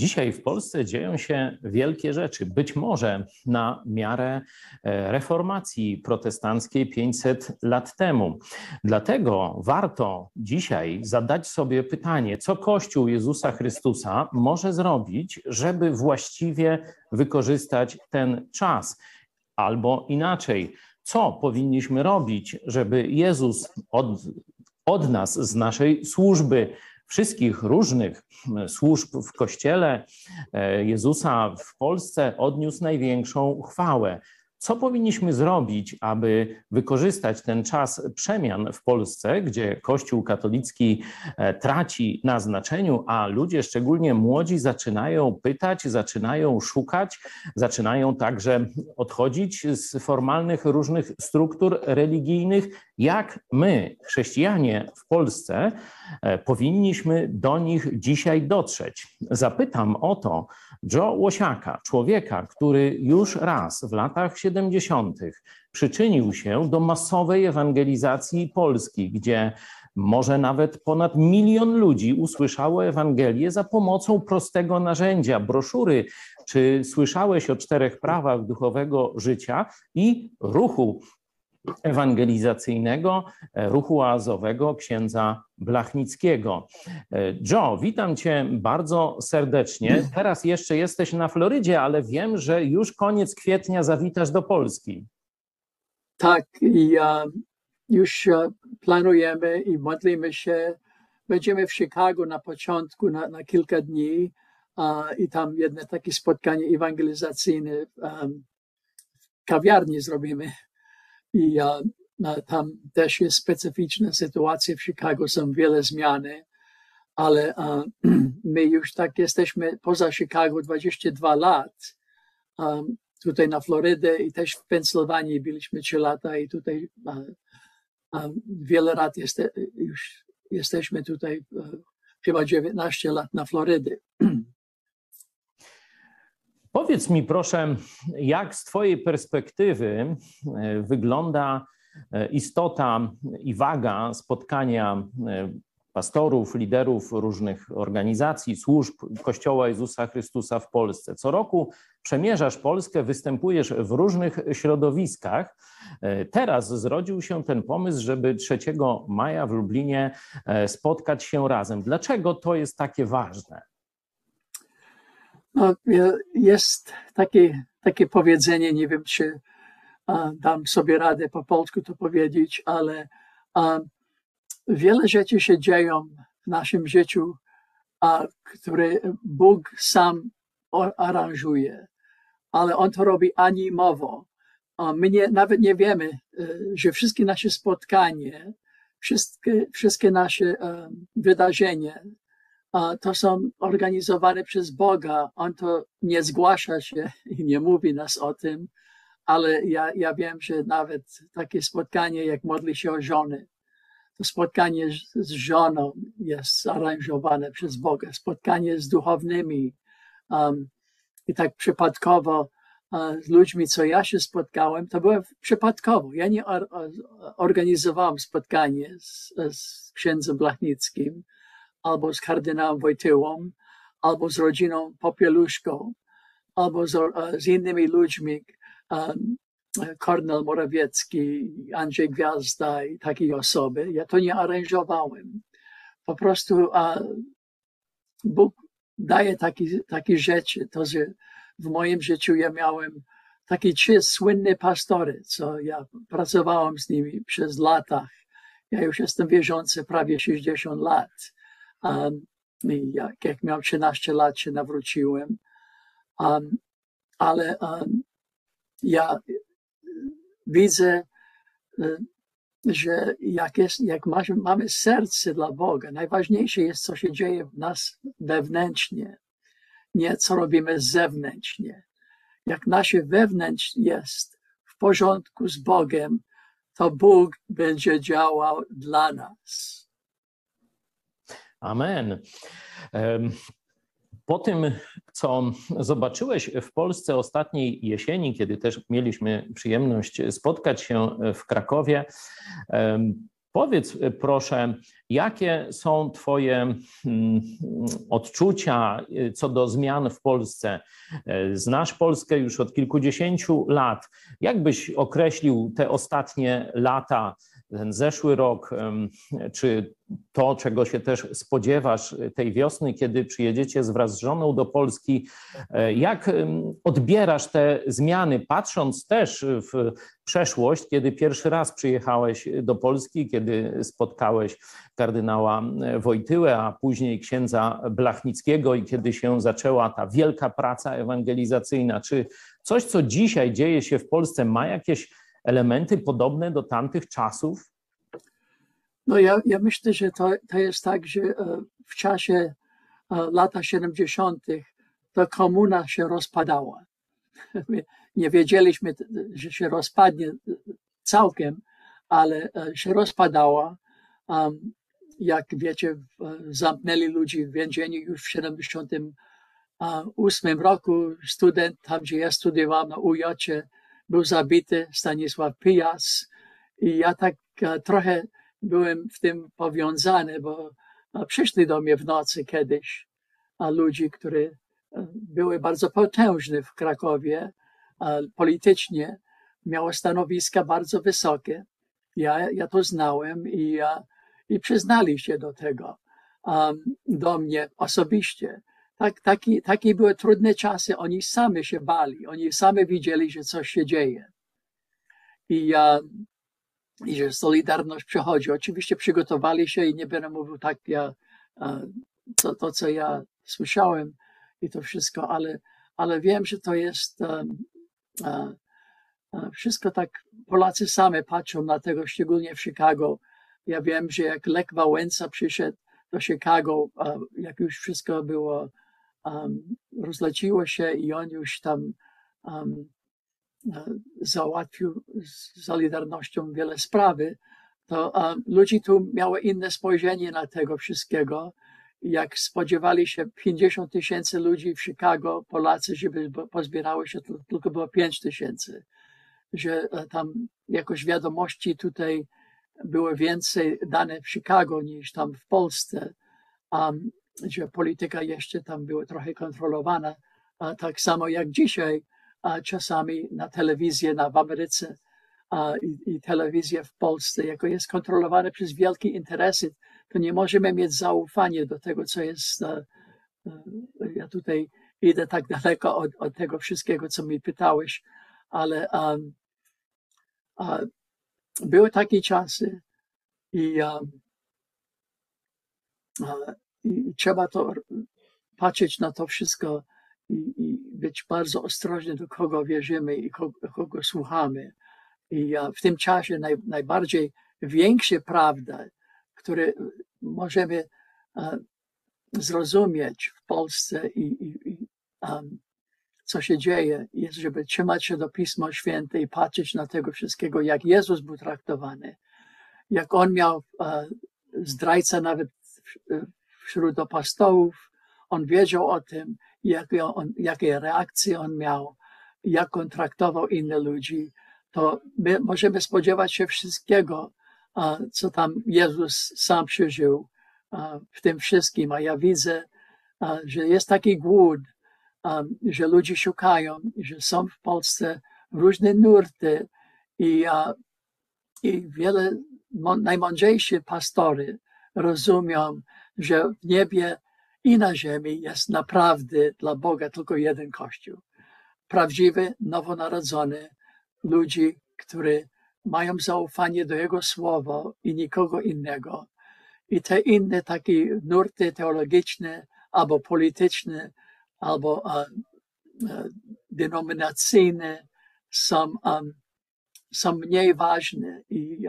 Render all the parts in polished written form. Dzisiaj w Polsce dzieją się wielkie rzeczy. Być może na miarę reformacji protestanckiej 500 lat temu. Dlatego warto dzisiaj zadać sobie pytanie, co Kościół Jezusa Chrystusa może zrobić, żeby właściwie wykorzystać ten czas. Albo inaczej, co powinniśmy robić, żeby Jezus od nas, z naszej służby, wszystkich różnych służb w Kościele Jezusa w Polsce odniósł największą chwałę. Co powinniśmy zrobić, aby wykorzystać ten czas przemian w Polsce, gdzie Kościół katolicki traci na znaczeniu, a ludzie, szczególnie młodzi, zaczynają pytać, zaczynają szukać, zaczynają także odchodzić z formalnych różnych struktur religijnych. Jak my, chrześcijanie w Polsce, powinniśmy do nich dzisiaj dotrzeć? Zapytam o to Joe Łosiaka, człowieka, który już raz w latach 70. przyczynił się do masowej ewangelizacji Polski, gdzie może nawet ponad 1 milion ludzi usłyszało Ewangelię za pomocą prostego narzędzia, broszury. Czy słyszałeś o 4 prawach duchowego życia i ruchu ewangelizacyjnego, ruchu oazowego księdza Blachnickiego. Joe, witam cię bardzo serdecznie. Teraz jeszcze jesteś na Florydzie, ale wiem, że już koniec kwietnia zawitasz do Polski. Tak, już planujemy i modlimy się. Będziemy w Chicago na początku, na kilka dni i tam jedno takie spotkanie ewangelizacyjne w kawiarni zrobimy. I tam też jest specyficzna sytuacja w Chicago, są wiele zmiany, ale my już tak jesteśmy poza Chicago 22 lat, tutaj na Florydę i też w Pensylwanii byliśmy 3 lata i tutaj wiele lat już jesteśmy tutaj, chyba 19 lat na Florydy. Powiedz mi proszę, jak z twojej perspektywy wygląda istota i waga spotkania pastorów, liderów różnych organizacji, służb Kościoła Jezusa Chrystusa w Polsce. Co roku przemierzasz Polskę, występujesz w różnych środowiskach. Teraz zrodził się ten pomysł, żeby 3 maja w Lublinie spotkać się razem. Dlaczego to jest takie ważne? No, jest takie powiedzenie, nie wiem, czy dam sobie radę po polsku to powiedzieć, ale wiele rzeczy się dzieją w naszym życiu, które Bóg sam aranżuje, ale On to robi animowo. My nawet nie wiemy, że wszystkie nasze spotkanie, wszystkie nasze wydarzenia, to są organizowane przez Boga. On to nie zgłasza się i nie mówi nas o tym, ale ja wiem, że nawet takie spotkanie, jak modli się o żony, to spotkanie z żoną jest aranżowane przez Boga. Spotkanie z duchownymi i tak przypadkowo z ludźmi, co ja się spotkałem, to było przypadkowo. Ja nie organizowałem spotkanie z księdzem Blachnickim, albo z kardynałem Wojtyłą, albo z rodziną Popieluszką, albo z innymi ludźmi, Kornel Morawiecki, Andrzej Gwiazda i takiej osoby. Ja to nie aranżowałem. Po prostu Bóg daje takie rzeczy. To, że w moim życiu ja miałem taki 3 słynne pastory, co ja pracowałem z nimi przez latach. Ja już jestem wierzący prawie 60 lat. Jak miałem 13 lat, się nawróciłem, ale ja widzę, że jak mamy serce dla Boga, najważniejsze jest, co się dzieje w nas wewnętrznie, nie co robimy zewnętrznie. Jak nasze wewnętrzne jest w porządku z Bogiem, to Bóg będzie działał dla nas. Amen. Po tym, co zobaczyłeś w Polsce ostatniej jesieni, kiedy też mieliśmy przyjemność spotkać się w Krakowie, Powiedz proszę, jakie są Twoje odczucia co do zmian w Polsce? Znasz Polskę już od kilkudziesięciu lat. Jak byś określił te ostatnie lata, ten zeszły rok, czy to, czego się też spodziewasz tej wiosny, kiedy przyjedziecie wraz z żoną do Polski? Jak odbierasz te zmiany, patrząc też w przeszłość, kiedy pierwszy raz przyjechałeś do Polski, kiedy spotkałeś kardynała Wojtyłę, a później księdza Blachnickiego i kiedy się zaczęła ta wielka praca ewangelizacyjna? Czy coś, co dzisiaj dzieje się w Polsce, ma jakieś elementy podobne do tamtych czasów? No ja myślę, że to jest tak, że w czasie lata 70. to komuna się rozpadała. My nie wiedzieliśmy, że się rozpadnie całkiem, ale się rozpadała. Jak wiecie, zamknęli ludzi w więzieniu już w 78 roku. Student, tam gdzie ja studiowałem na UJ, był zabity Stanisław Pijas i ja tak trochę byłem w tym powiązany, bo przyszli do mnie w nocy kiedyś ludzi, którzy były bardzo potężni w Krakowie politycznie, miały stanowiska bardzo wysokie. Ja to znałem i przyznali się do tego, do mnie osobiście. Takie były trudne czasy, oni sami się bali, oni sami widzieli, że coś się dzieje i że Solidarność przychodzi. Oczywiście przygotowali się i nie będę mówił tak, to co ja słyszałem i to wszystko, ale wiem, że to jest wszystko tak, Polacy sami patrzą na tego, szczególnie w Chicago. Ja wiem, że jak Lech Wałęsa przyszedł do Chicago, jak już wszystko było, rozleciło się i on już tam załatwił z Solidarnością wiele sprawy, to ludzie tu miały inne spojrzenie na tego wszystkiego. Jak spodziewali się 50 tysięcy ludzi w Chicago, Polacy, żeby pozbierały się, to tylko było 5 tysięcy. Że tam jakoś wiadomości tutaj było więcej dane w Chicago niż tam w Polsce, że polityka jeszcze tam była trochę kontrolowana. Tak samo jak dzisiaj, czasami na telewizję w Ameryce i telewizję w Polsce, jako jest kontrolowane przez wielkie interesy, to nie możemy mieć zaufania do tego, co jest. Ja tutaj idę tak daleko od tego wszystkiego, co mi pytałeś, ale były takie czasy i trzeba to patrzeć na to wszystko i być bardzo ostrożny, do kogo wierzymy i kogo słuchamy. I w tym czasie najbardziej większa prawda, którą możemy zrozumieć w Polsce i co się dzieje, jest, żeby trzymać się do Pisma Święte i patrzeć na tego wszystkiego, jak Jezus był traktowany, jak on miał zdrajca nawet wśród apostołów, on wiedział o tym, jakie reakcje on miał, jak on traktował innych ludzi, to my możemy spodziewać się wszystkiego, co tam Jezus sam przeżył w tym wszystkim. A ja widzę, że jest taki głód, że ludzie szukają, że są w Polsce różne nurty i wiele najmądrzejszych pastory rozumią, że w niebie i na ziemi jest naprawdę dla Boga tylko jeden Kościół. Prawdziwy, nowonarodzony, ludzi, którzy mają zaufanie do Jego Słowa i nikogo innego. I te inne takie nurty teologiczne albo polityczne, albo denominacyjne są mniej ważne i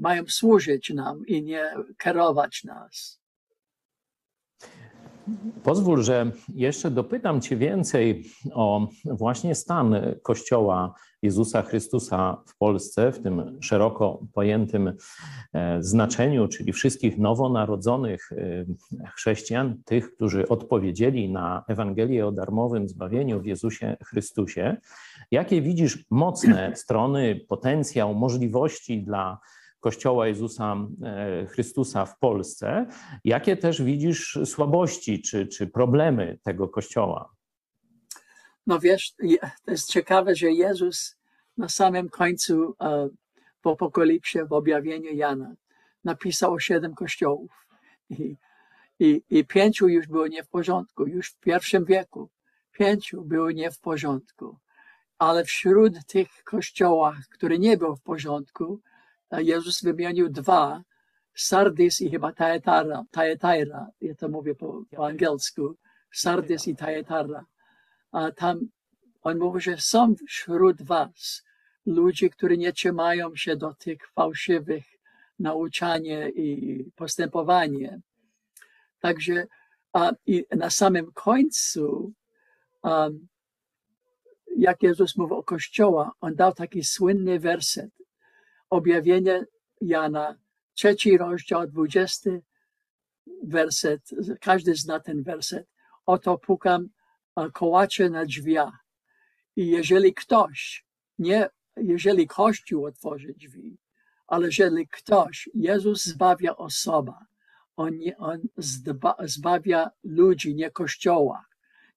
mają służyć nam i nie kierować nas. Pozwól, że jeszcze dopytam Cię więcej o właśnie stan Kościoła Jezusa Chrystusa w Polsce, w tym szeroko pojętym znaczeniu, czyli wszystkich nowonarodzonych chrześcijan, tych, którzy odpowiedzieli na Ewangelię o darmowym zbawieniu w Jezusie Chrystusie. Jakie widzisz mocne strony, potencjał, możliwości dla Kościoła Jezusa Chrystusa w Polsce? Jakie też widzisz słabości czy problemy tego Kościoła? No wiesz, to jest ciekawe, że Jezus na samym końcu w Apokalipsie, w objawieniu Jana napisał o 7 kościołów i 5 już było nie w porządku, już w pierwszym wieku 5 było nie w porządku, ale wśród tych kościołach, które nie było w porządku, Jezus wymienił 2, Sardis i chyba Taetara, ja to mówię po angielsku, Sardis i Taetara. A tam on mówi, że są wśród was ludzie, którzy nie trzymają się do tych fałszywych nauczania i postępowania. Także i na samym końcu, jak Jezus mówi o Kościoła, on dał taki słynny werset. Objawienie Jana, 3 rozdział, 20 werset, każdy zna ten werset. Oto pukam kołacze na drzwiach. I jeżeli ktoś, nie jeżeli Kościół otworzy drzwi, ale jeżeli ktoś, Jezus zbawia osoba, on zbawia ludzi, nie Kościoła.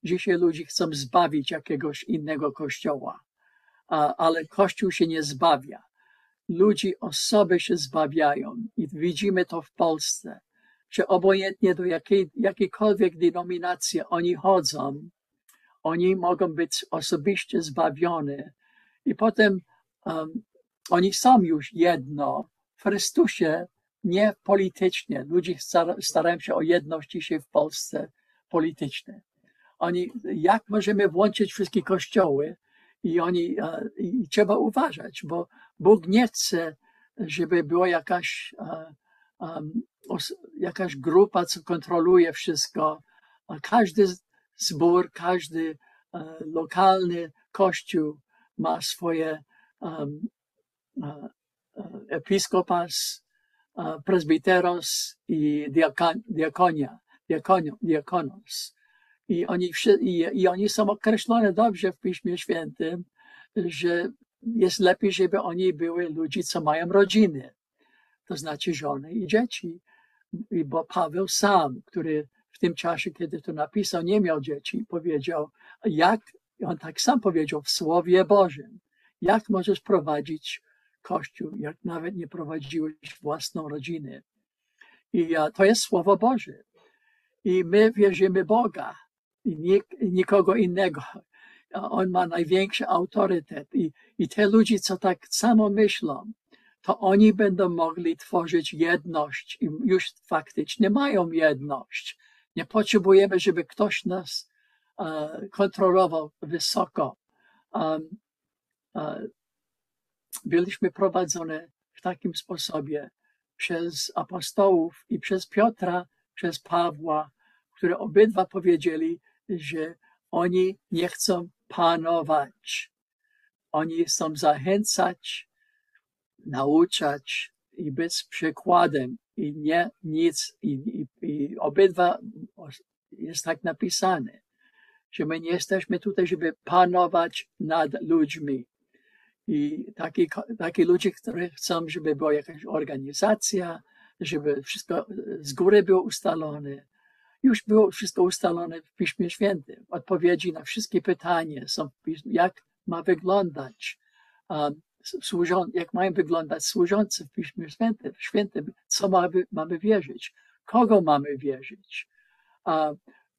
Dzisiaj ludzie chcą zbawić jakiegoś innego Kościoła, ale Kościół się nie zbawia. Ludzi, osoby się zbawiają i widzimy to w Polsce, że obojętnie do jakiejkolwiek denominacji oni chodzą, oni mogą być osobiście zbawione i potem oni są już jedno w Chrystusie, nie politycznie. Ludzie starają się o jedność dzisiaj w Polsce polityczne. Oni, jak możemy włączyć wszystkie kościoły? I trzeba uważać, bo Bóg nie chce, żeby była jakaś grupa, co kontroluje wszystko. Każdy zbór, każdy lokalny kościół ma swoje episkopas, presbiteros i diakonos. I oni są określone dobrze w Piśmie Świętym, że jest lepiej, żeby oni były ludzi, co mają rodziny, to znaczy żony i dzieci. Bo Paweł sam, który w tym czasie, kiedy to napisał, nie miał dzieci, powiedział, on tak sam powiedział w Słowie Bożym, jak możesz prowadzić Kościół, jak nawet nie prowadziłeś własną rodzinę. I to jest Słowo Boże. I my wierzymy Boga. I nikogo innego. On ma największy autorytet i te ludzie, co tak samo myślą, to oni będą mogli tworzyć jedność i już faktycznie mają jedność. Nie potrzebujemy, żeby ktoś nas kontrolował wysoko. Byliśmy prowadzone w takim sposobie przez apostołów i przez Piotra, przez Pawła, które obydwa powiedzieli, że oni nie chcą panować. Oni chcą zachęcać, nauczać i być przykładem i nie nic. I obydwa jest tak napisane, że my nie jesteśmy tutaj, żeby panować nad ludźmi. I taki ludzie, którzy chcą, żeby była jakaś organizacja, żeby wszystko z góry było ustalone. Już było wszystko ustalone w Piśmie Świętym. Odpowiedzi na wszystkie pytania są w Piśmie, jak ma wyglądać, jak mają wyglądać służący w Piśmie Świętym, co mamy wierzyć, kogo mamy wierzyć,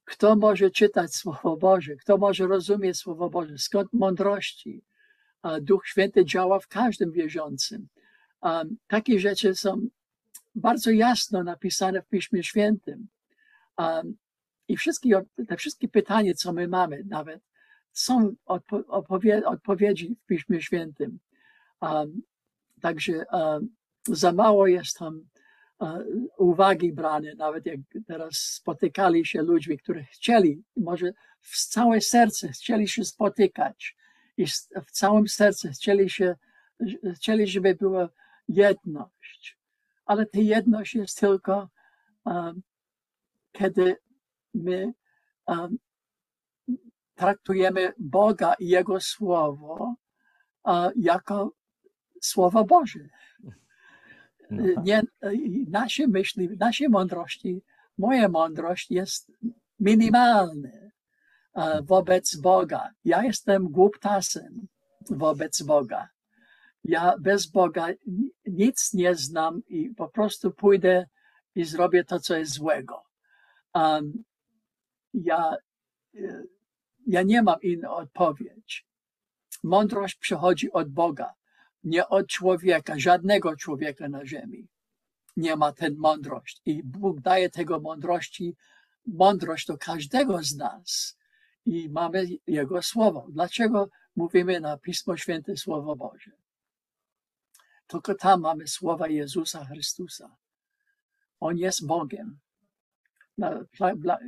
kto może czytać Słowo Boże, kto może rozumieć Słowo Boże, skąd mądrości. Duch Święty działa w każdym wierzącym. Takie rzeczy są bardzo jasno napisane w Piśmie Świętym. I te wszystkie pytania, co my mamy nawet, są odpowiedzi w Piśmie Świętym. Także za mało jest tam uwagi brane, nawet jak teraz spotykali się ludźmi, którzy chcieli, może w całe serce chcieli się spotykać i w całym sercu chcieli, żeby była jedność. Ale ta jedność jest tylko, kiedy my traktujemy Boga i Jego Słowo jako Słowo Boże. Nie, nasze myśli, nasze mądrości, moja mądrość jest minimalna wobec Boga. Ja jestem głuptasem wobec Boga. Ja bez Boga nic nie znam i po prostu pójdę i zrobię to, co jest złego. Ja nie mam innej odpowiedzi. Mądrość przychodzi od Boga, nie od człowieka, żadnego człowieka na ziemi. Nie ma ten mądrość i Bóg daje tego mądrości, mądrość do każdego z nas i mamy Jego Słowo. Dlaczego mówimy na Pismo Święte Słowo Boże? Tylko tam mamy słowa Jezusa Chrystusa. On jest Bogiem.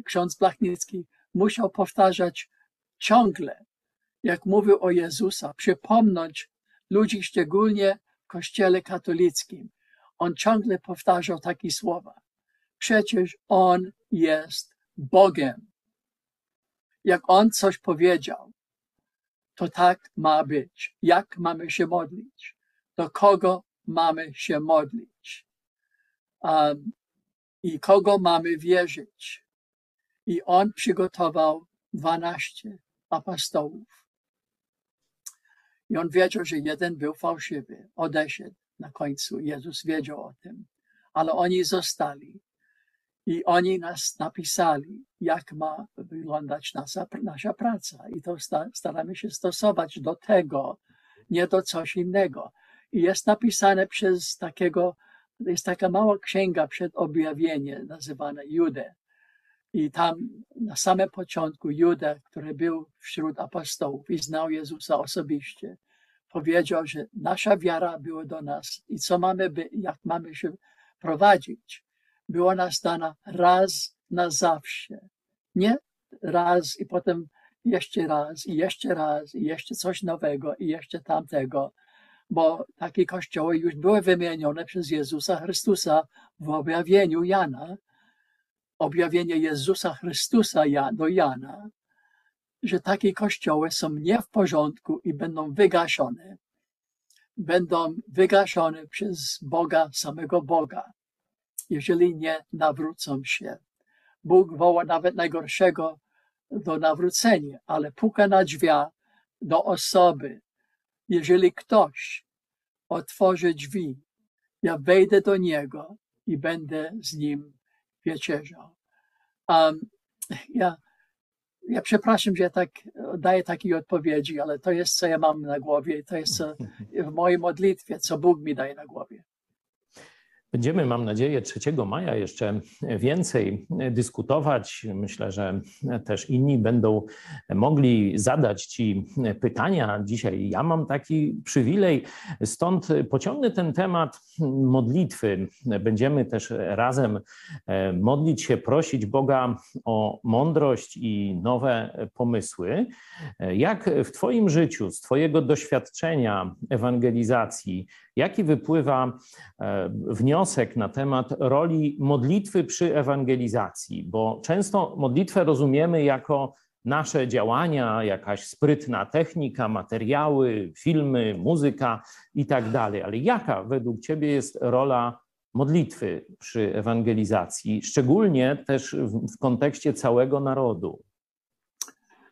Ksiądz Blachnicki musiał powtarzać ciągle, jak mówił o Jezusa, przypomnieć ludzi, szczególnie w Kościele katolickim. On ciągle powtarzał takie słowa. Przecież On jest Bogiem. Jak On coś powiedział, to tak ma być. Jak mamy się modlić? Do kogo mamy się modlić? I kogo mamy wierzyć? I On przygotował 12 apostołów. I On wiedział, że jeden był fałszywy, odeszedł na końcu. Jezus wiedział o tym, ale oni zostali. I oni nas napisali, jak ma wyglądać nasza praca. I to staramy się stosować do tego, nie do coś innego. I jest napisane przez takiego, jest taka mała księga przed objawieniem, nazywana Judę. I tam na samym początku Juda, który był wśród apostołów i znał Jezusa osobiście, powiedział, że nasza wiara była do nas i co mamy, jak mamy się prowadzić, była nas dana raz na zawsze. Nie raz i potem jeszcze raz i jeszcze raz i jeszcze coś nowego i jeszcze tamtego, bo takie kościoły już były wymienione przez Jezusa Chrystusa w objawieniu Jana. Objawienie Jezusa Chrystusa do Jana, że takie kościoły są nie w porządku i będą wygaszone. Będą wygaszone przez Boga, samego Boga, jeżeli nie nawrócą się. Bóg woła nawet najgorszego do nawrócenia, ale puka na drzwi do osoby. Jeżeli ktoś otworzy drzwi, ja wejdę do niego i będę z nim wieczerzą. Ja przepraszam, że ja tak daję takie odpowiedzi, ale to jest, co ja mam na głowie i to jest co w mojej modlitwie, co Bóg mi daje na głowie. Będziemy, mam nadzieję, 3 maja jeszcze więcej dyskutować. Myślę, że też inni będą mogli zadać Ci pytania. Dzisiaj ja mam taki przywilej, stąd pociągnę ten temat modlitwy. Będziemy też razem modlić się, prosić Boga o mądrość i nowe pomysły. Jak w Twoim życiu, z Twojego doświadczenia ewangelizacji, jaki wypływa wniosek na temat roli modlitwy przy ewangelizacji? Bo często modlitwę rozumiemy jako nasze działania, jakaś sprytna technika, materiały, filmy, muzyka i tak dalej. Ale jaka według Ciebie jest rola modlitwy przy ewangelizacji, szczególnie też w kontekście całego narodu?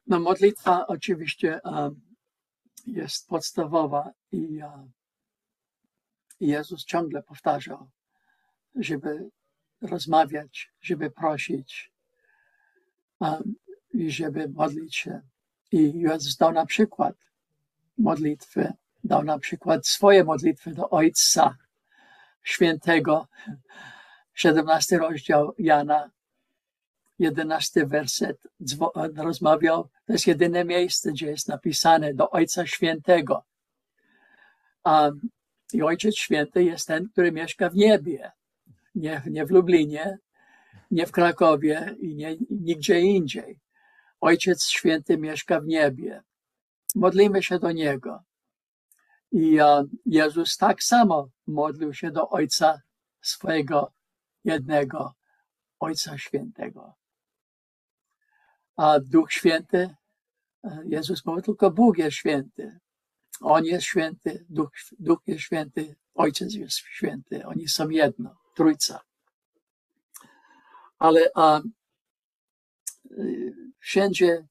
No, modlitwa oczywiście jest podstawowa i Jezus ciągle powtarzał, żeby rozmawiać, żeby prosić i żeby modlić się. I Jezus dał na przykład modlitwy, dał na przykład swoje modlitwy do Ojca Świętego, 17 rozdział Jana, 11 werset, rozmawiał, to jest jedyne miejsce, gdzie jest napisane do Ojca Świętego. I Ojciec Święty jest ten, który mieszka w niebie. nie w Lublinie, nie w Krakowie i nigdzie indziej. Ojciec Święty mieszka w niebie. Modlimy się do Niego. I Jezus tak samo modlił się do Ojca swojego jednego, Ojca Świętego. A Duch Święty, Jezus mówił, tylko Bóg jest święty. On jest święty, Duch jest święty, Ojciec jest święty. Oni są jedno, Trójca. Ale wszędzie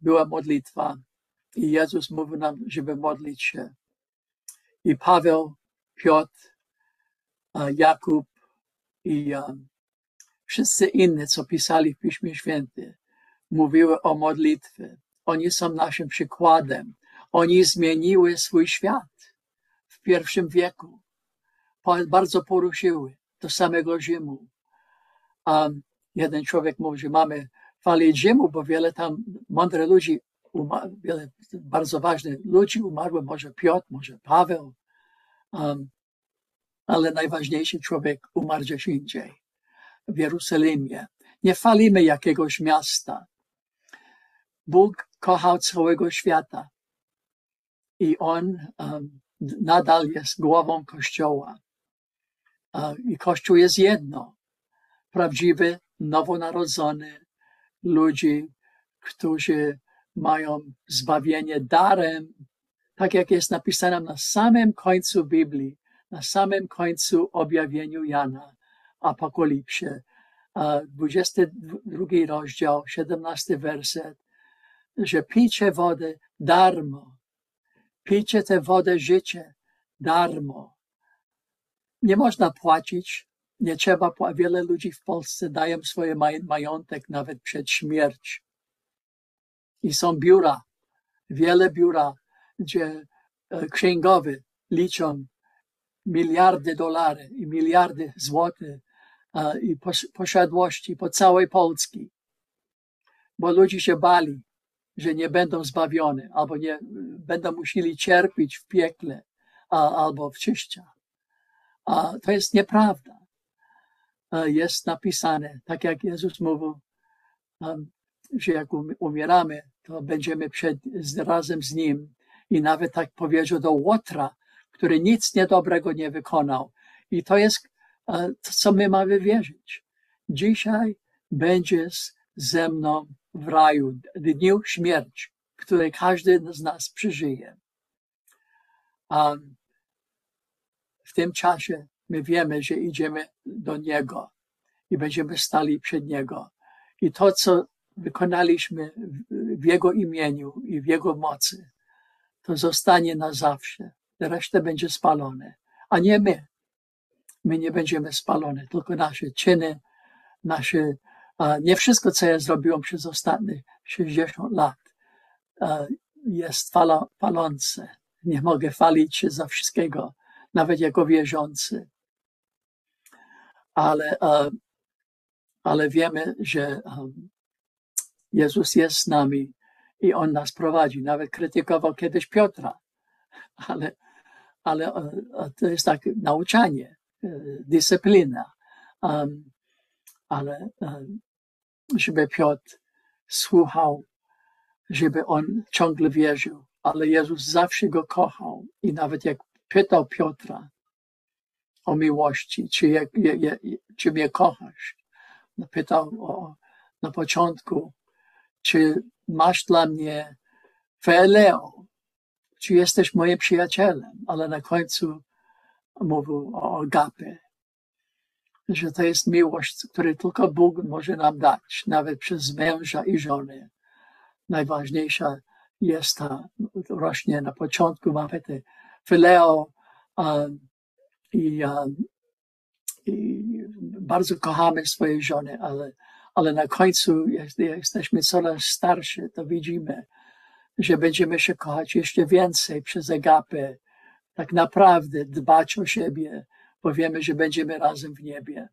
była modlitwa i Jezus mówił nam, żeby modlić się. I Paweł, Piotr, Jakub i wszyscy inni, co pisali w Piśmie Świętym, mówiły o modlitwie. Oni są naszym przykładem. Oni zmieniły swój świat w pierwszym wieku. Bardzo poruszyły do samego Rzymu. Jeden człowiek mówi, że mamy falę Rzymu, bo wiele tam mądrych ludzi, wiele bardzo ważnych ludzi umarło, może Piotr, może Paweł, ale najważniejszy człowiek umarł gdzieś indziej, w Jerusalimie. Nie falimy jakiegoś miasta. Bóg kochał całego świata i On nadal jest głową Kościoła. I Kościół jest jedno. Prawdziwy, nowonarodzony ludzi, którzy mają zbawienie darem, tak jak jest napisane na samym końcu Biblii, na samym końcu objawieniu Jana, Apokalipsie, 22 rozdział, 17 werset, że pijcie wodę darmo, pijcie tę wodę życie darmo. Nie można płacić, nie trzeba, wiele ludzi w Polsce dają swoje majątek nawet przed śmiercią. I są biura, wiele biura, gdzie księgowy liczą miliardy dolarów i miliardy złotych i posiadłości po całej Polsce. Bo ludzie się bali, że nie będą zbawione, albo nie będą musieli cierpieć w piekle, albo w czyściach. To jest nieprawda. Jest napisane, tak jak Jezus mówił, że jak umieramy, to będziemy razem z Nim. I nawet tak powiedział do Łotra, który nic niedobrego nie wykonał. I to jest to, co my mamy wierzyć. Dzisiaj będziesz ze mną w raju, w dniu śmierci, który każdy z nas przeżyje. A w tym czasie my wiemy, że idziemy do Niego i będziemy stali przed Niego. I to, co wykonaliśmy w Jego imieniu i w Jego mocy, to zostanie na zawsze. Reszta będzie spalone, a nie my. My nie będziemy spalone, tylko nasze czyny, nie wszystko, co ja zrobiłem przez ostatnie 60 lat, jest palące. Nie mogę chwalić się za wszystkiego, nawet jako wierzący. Ale wiemy, że Jezus jest z nami i On nas prowadzi. Nawet krytykował kiedyś Piotra, ale to jest tak nauczanie, dyscyplina. Ale żeby Piotr słuchał, żeby on ciągle wierzył, ale Jezus zawsze go kochał i nawet jak pytał Piotra o miłości, czy mnie kochasz? Pytał na początku, czy masz dla mnie Feleo? Czy jesteś moim przyjacielem? Ale na końcu mówił o agapie, że to jest miłość, której tylko Bóg może nam dać, nawet przez męża i żonę. Najważniejsza jest ta, rośnie na początku, mamy te Fileo i bardzo kochamy swoje żony, ale na końcu jesteśmy coraz starsi, to widzimy, że będziemy się kochać jeszcze więcej przez agapę, tak naprawdę dbać o siebie, bo wiemy, że będziemy razem w niebie.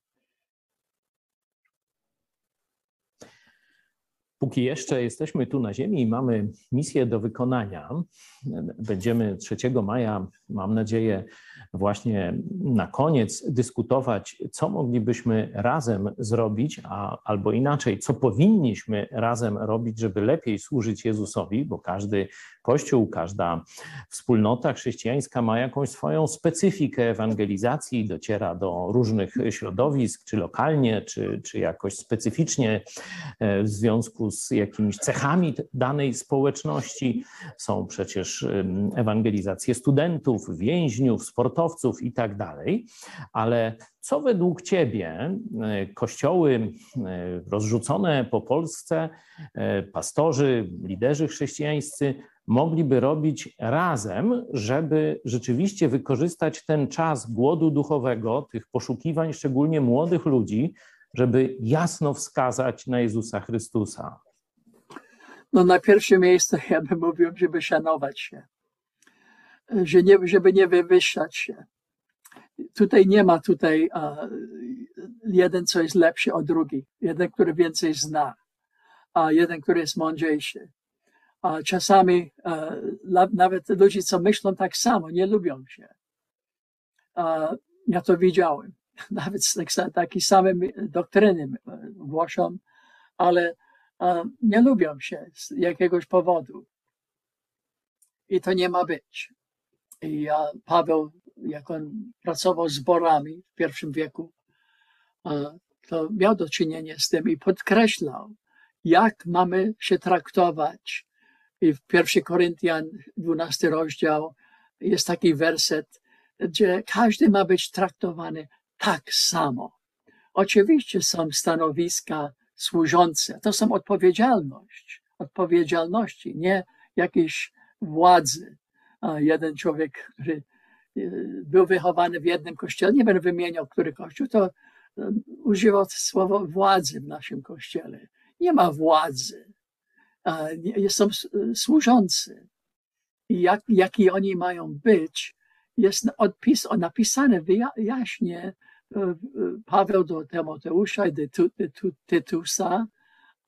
Póki jeszcze jesteśmy tu na ziemi i mamy misję do wykonania, będziemy 3 maja mam nadzieję, właśnie na koniec dyskutować, co moglibyśmy razem zrobić, albo inaczej, co powinniśmy razem robić, żeby lepiej służyć Jezusowi, bo każdy Kościół, każda wspólnota chrześcijańska ma jakąś swoją specyfikę ewangelizacji, dociera do różnych środowisk, czy lokalnie, czy jakoś specyficznie w związku z jakimiś cechami danej społeczności. Są przecież ewangelizacje studentów, więźniów, sportowców i tak dalej, ale co według Ciebie kościoły rozrzucone po Polsce, pastorzy, liderzy chrześcijańscy mogliby robić razem, żeby rzeczywiście wykorzystać ten czas głodu duchowego, tych poszukiwań szczególnie młodych ludzi, żeby jasno wskazać na Jezusa Chrystusa? No na pierwszym miejscu ja bym mówił, żeby szanować się, żeby nie wywyższać się. Tutaj nie ma jeden, co jest lepszy od drugi, jeden, który więcej zna, a jeden, który jest mądrzejszy. A czasami nawet ludzie, co myślą tak samo, nie lubią się. Ja to widziałem. Nawet takie same doktryny głoszą, ale nie lubią się z jakiegoś powodu. I to nie ma być. I Paweł, jak on pracował z zborami w I wieku, to miał do czynienia z tym i podkreślał, jak mamy się traktować. I w 1 Koryntian, 12 rozdział, jest taki werset, gdzie każdy ma być traktowany tak samo. Oczywiście są stanowiska służące, to są odpowiedzialności, nie jakiejś władzy. Jeden człowiek, który był wychowany w jednym kościele, nie będę wymieniał, który kościół, to używał słowa władzy w naszym kościele. Nie ma władzy. Są służący. I jaki oni mają być, jest napisane wyjaśnie. Paweł do Tymoteusza i do Tytusa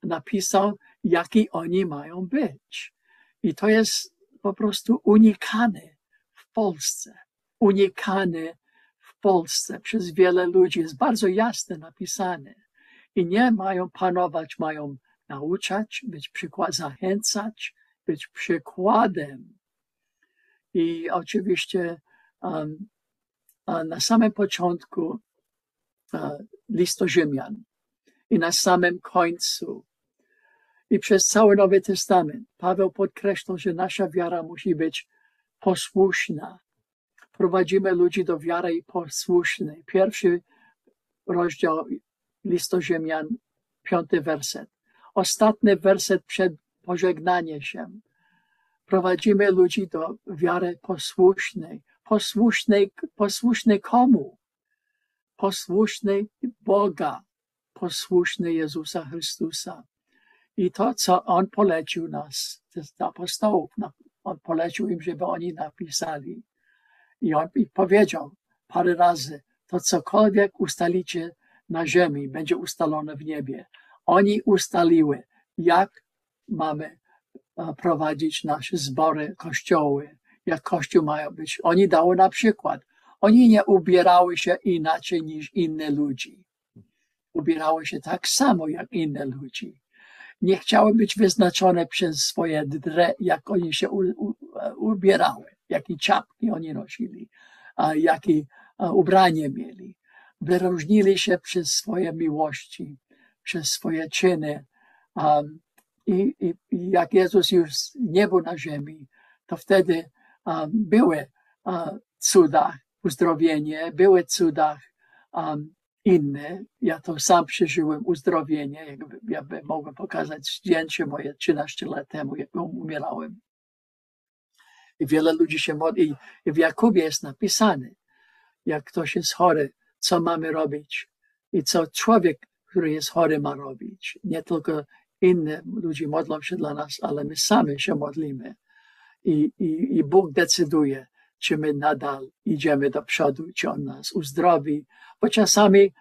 napisał, jaki oni mają być. I to jest po prostu unikane w Polsce przez wiele ludzi. Jest bardzo jasno napisane. I nie mają panować, mają nauczać, zachęcać, być przykładem. I oczywiście na samym początku list do Rzymian i na samym końcu i przez cały Nowy Testament Paweł podkreślał, że nasza wiara musi być posłuszna. Prowadzimy ludzi do wiary posłusznej. 1 rozdział listu Rzymian, 5 werset. Ostatni werset przed pożegnaniem się. Prowadzimy ludzi do wiary posłusznej. Posłusznej komu? Posłusznej Boga, posłusznej Jezusa Chrystusa. I to, co On polecił nas, apostołów, On polecił im, żeby oni napisali. I On powiedział parę razy, to cokolwiek ustalicie na ziemi, będzie ustalone w niebie. Oni ustaliły, jak mamy prowadzić nasze zbory, kościoły, jak kościół mają być. Oni dały na przykład. Oni nie ubierały się inaczej niż inne ludzi. Ubierały się tak samo jak inne ludzi. Nie chciały być wyznaczone przez swoje dre, jak oni się ubierały, jakie czapki oni nosili, jakie ubranie mieli. Wyróżnili się przez swoje miłości, przez swoje czyny. I jak Jezus już nie był na ziemi, to wtedy były cuda, uzdrowienie, były cuda inne. Ja to sam przeżyłem, uzdrowienie. Ja mogłem pokazać zdjęcie moje 13 lat temu, jak umierałem. I wiele ludzi się modli. I w Jakubie jest napisane, jak ktoś jest chory, co mamy robić i co człowiek, który jest chory, ma robić. Nie tylko inni ludzie modlą się dla nas, ale my sami się modlimy. I Bóg decyduje, czy my nadal idziemy do przodu, czy On nas uzdrowi. Bo czasami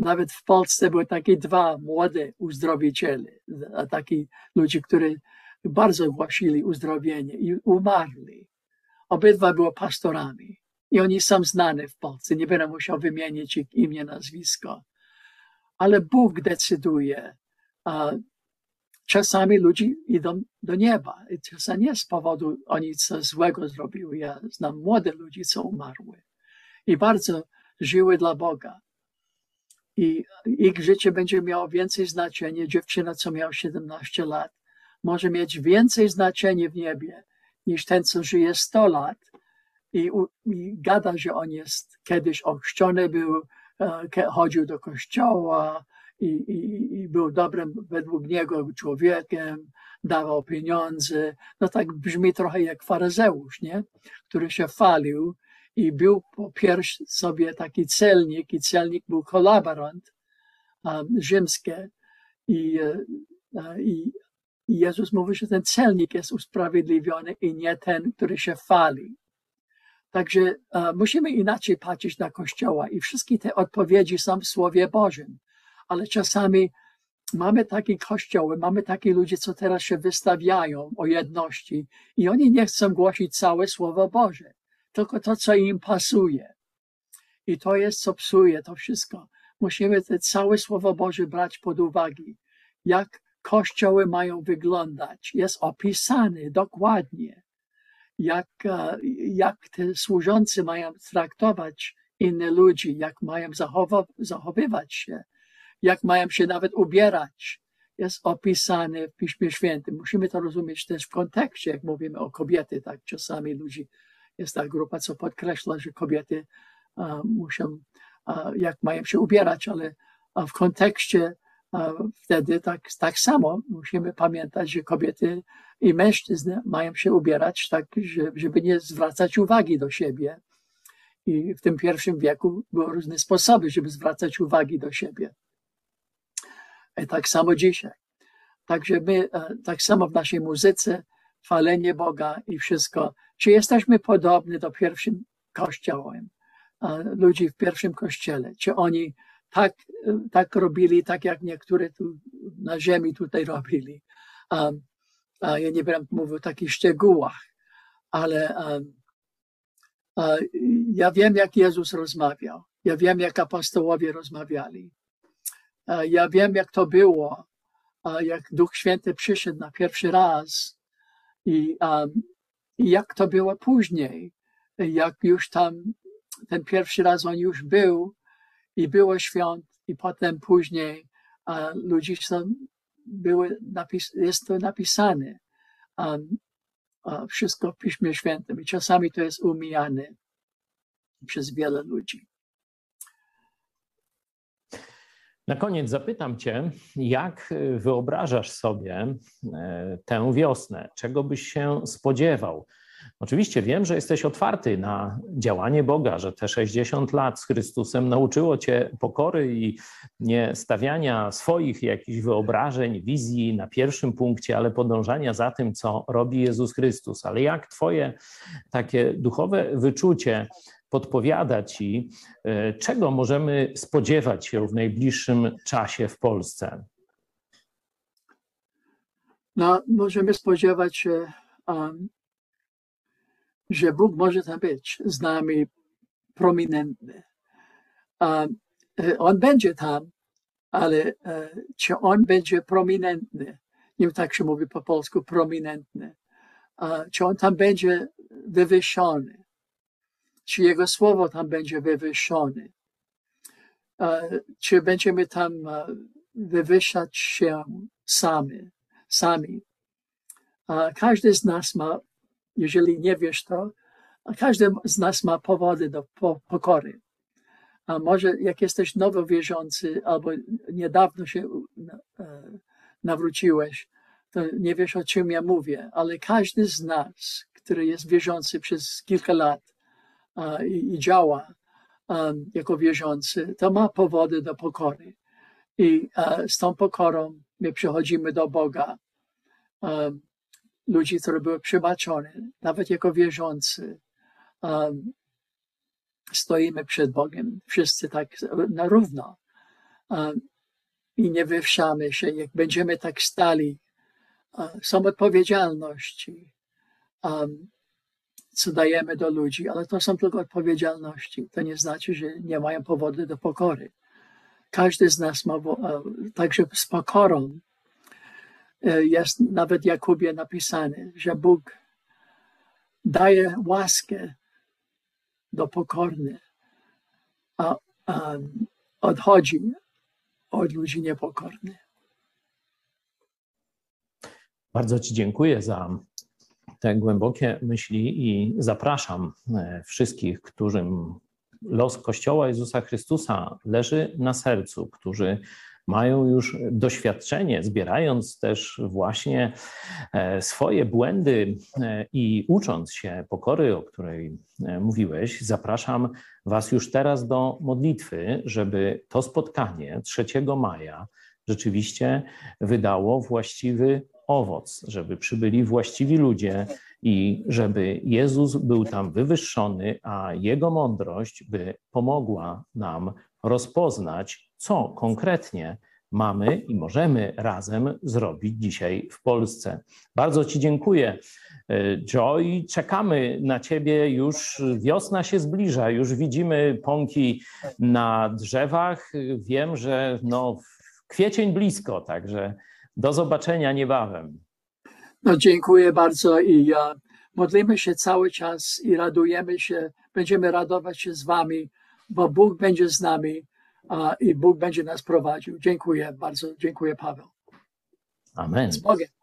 nawet w Polsce były takie dwa młode uzdrowiciele, taki ludzie, którzy bardzo głosili uzdrowienie i umarli. Obydwa było pastorami i oni są znani w Polsce. Nie będę musiał wymienić ich imię, nazwisko. Ale Bóg decyduje. Czasami ludzie idą do nieba. I czasami nie z powodu oni co złego zrobiły. Ja znam młodych ludzi, co umarły. I bardzo żyły dla Boga. I ich życie będzie miało więcej znaczenia. Dziewczyna, co miała 17 lat, może mieć więcej znaczenia w niebie niż ten, co żyje 100 lat i gada, że on jest kiedyś ochrzczony był, chodził do kościoła i był dobrym według niego człowiekiem, dawał pieniądze. No tak brzmi trochę jak faryzeusz, nie? Który się chwalił i był po pierwsze sobie taki celnik i celnik był kolaborant rzymski i Jezus mówi, że ten celnik jest usprawiedliwiony i nie ten, który się chwali. Także musimy inaczej patrzeć na Kościoła i wszystkie te odpowiedzi są w Słowie Bożym. Ale czasami mamy takie kościoły, mamy takie ludzie, co teraz się wystawiają o jedności i oni nie chcą głosić całe Słowo Boże, tylko to, co im pasuje. I to jest, co psuje to wszystko. Musimy te całe Słowo Boże brać pod uwagę, jak Kościoły mają wyglądać, jest opisany dokładnie, jak te służący mają traktować innych ludzi, jak mają zachowywać się, jak mają się nawet ubierać. Jest opisane w Piśmie Świętym. Musimy to rozumieć też w kontekście, jak mówimy o kobiety, tak czasami ludzi, jest ta grupa, co podkreśla, że kobiety muszą, jak mają się ubierać, ale w kontekście wtedy tak samo musimy pamiętać, że kobiety i mężczyzn mają się ubierać tak, żeby nie zwracać uwagi do siebie. I w tym pierwszym wieku były różne sposoby, żeby zwracać uwagi do siebie. I tak samo dzisiaj. Także my, tak samo w naszej muzyce, chwalenie Boga i wszystko. Czy jesteśmy podobni do pierwszym kościołem, ludzi w pierwszym kościele? Czy oni tak robili, tak jak niektóre tu na ziemi tutaj robili. Ja nie będę mówił o takich szczegółach, ale ja wiem, jak Jezus rozmawiał. Ja wiem, jak apostołowie rozmawiali. Ja wiem, jak to było, jak Duch Święty przyszedł na pierwszy raz i jak to było później, jak już tam ten pierwszy raz on już był, i było świąt, i potem później ludzie są, jest to napisane. Wszystko w Piśmie Świętym. I czasami to jest umijane przez wiele ludzi. Na koniec zapytam Cię, jak wyobrażasz sobie tę wiosnę? Czego byś się spodziewał? Oczywiście wiem, że jesteś otwarty na działanie Boga, że te 60 lat z Chrystusem nauczyło Cię pokory i nie stawiania swoich jakichś wyobrażeń, wizji na pierwszym punkcie, ale podążania za tym, co robi Jezus Chrystus. Ale jak Twoje takie duchowe wyczucie podpowiada Ci, czego możemy spodziewać się w najbliższym czasie w Polsce? No, możemy spodziewać się że Bóg może tam być z nami prominentny. On będzie tam, ale czy on będzie prominentny? Nie wiem, tak się mówi po polsku, prominentny. Czy on tam będzie wywyższony? Czy jego słowo tam będzie wywyższone? Czy będziemy tam wywyższać się sami? Każdy z nas ma, jeżeli nie wiesz to, każdy z nas ma powody do pokory. A może jak jesteś nowo wierzący albo niedawno się nawróciłeś, to nie wiesz, o czym ja mówię, ale każdy z nas, który jest wierzący przez kilka lat i działa jako wierzący, to ma powody do pokory. I z tą pokorą my przychodzimy do Boga. Ludzi, które były przebaczone, nawet jako wierzący, stoimy przed Bogiem, wszyscy tak na równo i nie wywyższamy się. Jak będziemy tak stali, są odpowiedzialności, co dajemy do ludzi, ale to są tylko odpowiedzialności. To nie znaczy, że nie mają powodu do pokory. Każdy z nas ma, także z pokorą jest nawet w Jakubie napisane, że Bóg daje łaskę do pokornych, a odchodzi od ludzi niepokornych. Bardzo Ci dziękuję za te głębokie myśli i zapraszam wszystkich, którym los Kościoła Jezusa Chrystusa leży na sercu, którzy mają już doświadczenie, zbierając też właśnie swoje błędy i ucząc się pokory, o której mówiłeś. Zapraszam Was już teraz do modlitwy, żeby to spotkanie 3 maja rzeczywiście wydało właściwy owoc, żeby przybyli właściwi ludzie i żeby Jezus był tam wywyższony, a Jego mądrość by pomogła nam rozpoznać, co konkretnie mamy i możemy razem zrobić dzisiaj w Polsce. Bardzo Ci dziękuję, Joe, i czekamy na Ciebie. Już wiosna się zbliża, już widzimy pąki na drzewach. Wiem, że no, kwiecień blisko, także do zobaczenia niebawem. No, dziękuję bardzo i modlimy się cały czas i radujemy się, będziemy radować się z Wami, bo Bóg będzie z nami i Bóg będzie nas prowadził. Dziękuję bardzo. Dziękuję, Paweł. Amen. Z Bogiem.